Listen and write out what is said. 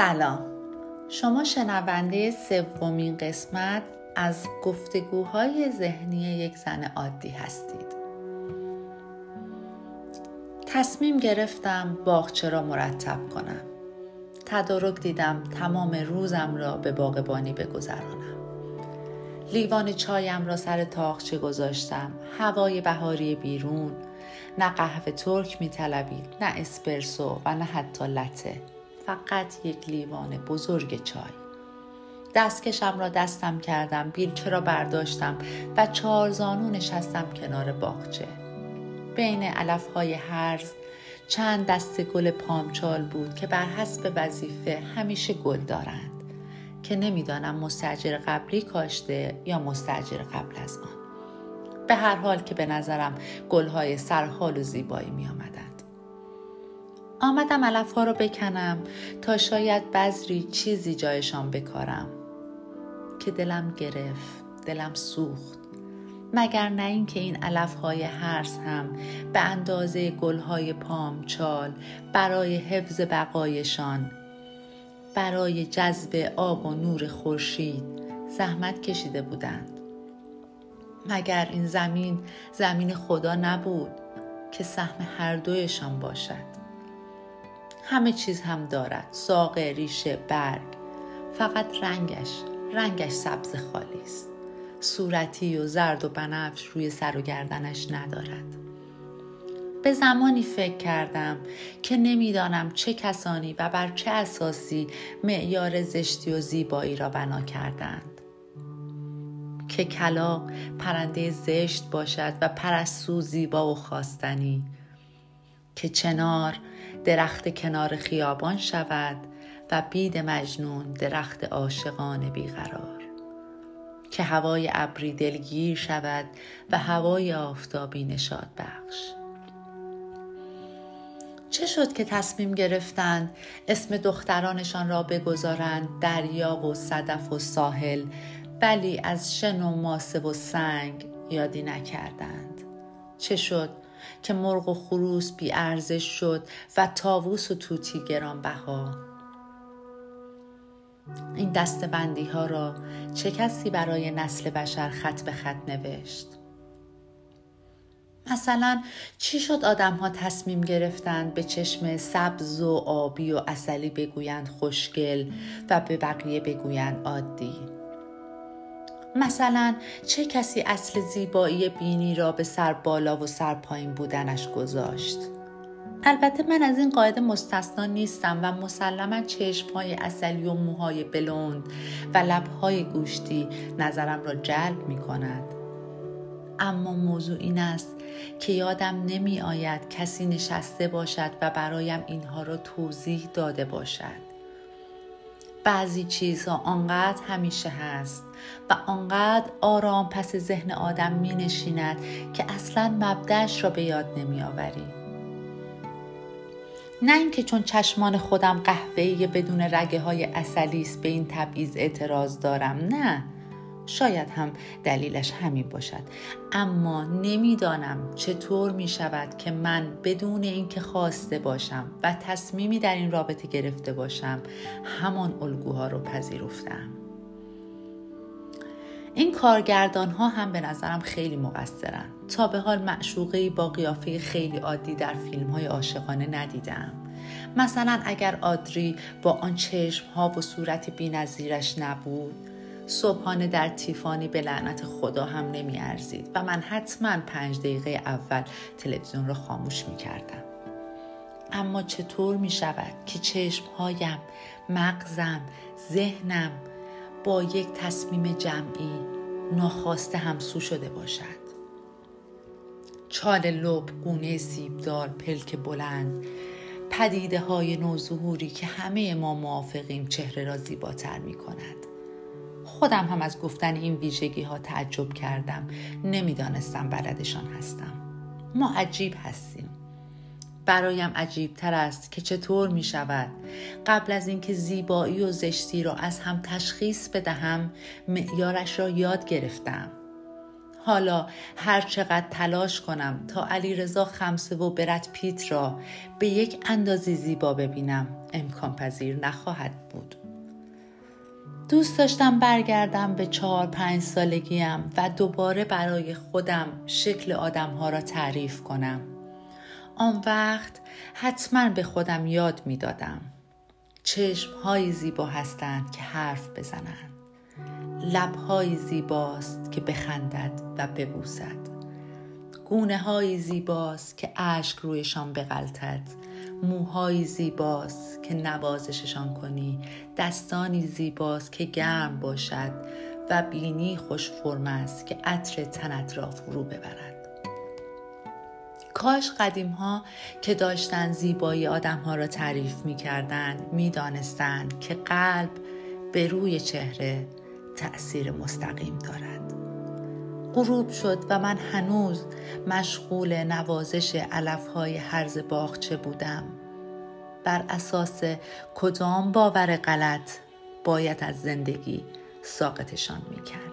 سلام، شما شنونده سومین قسمت از گفتگوهای ذهنی یک زن عادی هستید. تصمیم گرفتم باغچه را مرتب کنم. تدارک دیدم تمام روزم را به باغبانی بگذرانم. لیوان چایم را سر تاقچه گذاشتم. هوای بهاری بیرون، نه قهوه ترک می‌طلبید، نه اسپرسو و نه حتی لته، فقط یک لیوان بزرگ چای. دستکشم را دستم کردم، بیلچه را برداشتم و چارزانو نشستم کنار باغچه. بین علف‌های هرز چند دسته گل پامچال بود که بر حسب وظیفه همیشه گل دارند که نمیدانم مستاجر قبلی کاشته یا مستاجر قبل از آن. به هر حال که به نظرم گل‌های سرحال و زیبایی می‌آمدند. آمدم علف‌ها رو بکنم تا شاید بذری چیزی جایشان بکارم که دلم گرفت، دلم سوخت. مگر نه اینکه این علف‌های هرز هم به اندازه گل‌های پامچال برای حفظ بقایشان، برای جذب آب و نور خورشید زحمت کشیده بودند. مگر این زمین خدا نبود که سهم هر دویشان باشد؟ همه چیز هم دارد، ساقه، ریشه، برگ، فقط رنگش سبز خالی است. صورتی و زرد و بنفش روی سر و گردنش ندارد. به زمانی فکر کردم که نمیدانم چه کسانی و بر چه اساسی معیار زشتی و زیبایی را بنا کردند، که کلاغ پرنده زشت باشد و پرستو زیبا و خواستنی، که چنار درخت کنار خیابان شود و بید مجنون درخت عاشقانه بیقرار، که هوای ابری دلگیر شود و هوای آفتابی نشاط بخش. چه شد که تصمیم گرفتند اسم دخترانشان را بگذارند دریا و صدف و ساحل، بلی از شن و ماسه و سنگ یادی نکردند؟ چه شد که مرغ و خروس بی ارزش شد و طاووس و طوطی گرانبها؟ این دستبندی ها را چه کسی برای نسل بشر خط به خط نوشت؟ مثلا چی شد آدم ها تصمیم گرفتند به چشم سبز و آبی و عسلی بگویند خوشگل و به بقیه بگویند عادی؟ مثلا چه کسی اصل زیبایی بینی را به سر بالا و سر پایین بودنش گذاشت؟ البته من از این قاعده مستثنا نیستم و مسلما چشم‌های عسلی و موهای بلوند و لب‌های گوشتی نظرم را جلب می‌کند. اما موضوع این است که یادم نمی‌آید کسی نشسته باشد و برایم اینها را توضیح داده باشد. بعضی چیزها آنقدر همیشه هست و آنقدر آرام پس ذهن آدم می نشیند که اصلا مبدأش را به یاد نمی آوری. نه اینکه چون چشمان خودم قهوه‌ای بدون رگه های عسلی است به این تبعیض اعتراض دارم، نه، شاید هم دلیلش همین باشد، اما نمیدانم چطور می شود که من بدون اینکه خواسته باشم و تصمیمی در این رابطه گرفته باشم همان الگوها رو پذیرفتم. این کارگردان ها هم به نظرم خیلی مقصرن. تا به حال معشوقه‌ای با قیافه خیلی عادی در فیلم های عاشقانه ندیدم. مثلا اگر آدری با آن چشم ها و صورت بی‌نظیرش نبود، صبحانه در تیفانی به لعنت خدا هم نمی ارزید و من حتما 5 دقیقه اول تلویزیون را خاموش می کردم. اما چطور می شود که چشمهایم، مغزم، ذهنم با یک تصمیم جمعی ناخواسته همسو شده باشد؟ چال لب، گونه سیبدار، پلک بلند، پدیده های نوظهوری که همه ما موافقیم چهره را زیباتر می کند. خودم هم از گفتن این ویژگی ها تعجب کردم، نمیدانستم بلدشان هستم. ما عجیب هستیم. برایم عجیب تر است که چطور می شود قبل از اینکه زیبایی و زشتی را از هم تشخیص بدهم معیارش را یاد گرفتم حالا هر چقدر تلاش کنم تا علیرضا خمسه و برد پیت را به یک اندازی زیبا ببینم امکان پذیر نخواهد بود. دوست داشتم برگردم به 4-5 سالگیم و دوباره برای خودم شکل آدم‌ها را تعریف کنم. آن وقت حتما به خودم یاد می‌دادم. چشم‌های زیبا هستند که حرف بزنند. لب‌های زیباست که بخندد و ببوسد. گونه‌های زیباست که اشک رویشان بغلتد. موهای زیباست که نوازششان کنی، دستانی زیباست که گرم باشد و بینی خوش فرم است که عطر تنت را فرو ببرد. کاش قدیم ها که داشتن زیبایی آدم ها را تعریف می کردن می دانستن که قلب به روی چهره تأثیر مستقیم دارد. غروب شد و من هنوز مشغول نوازش علف‌های هرز باغچه بودم. بر اساس کدام باور غلط باید از زندگی ساقطشان می‌کرد؟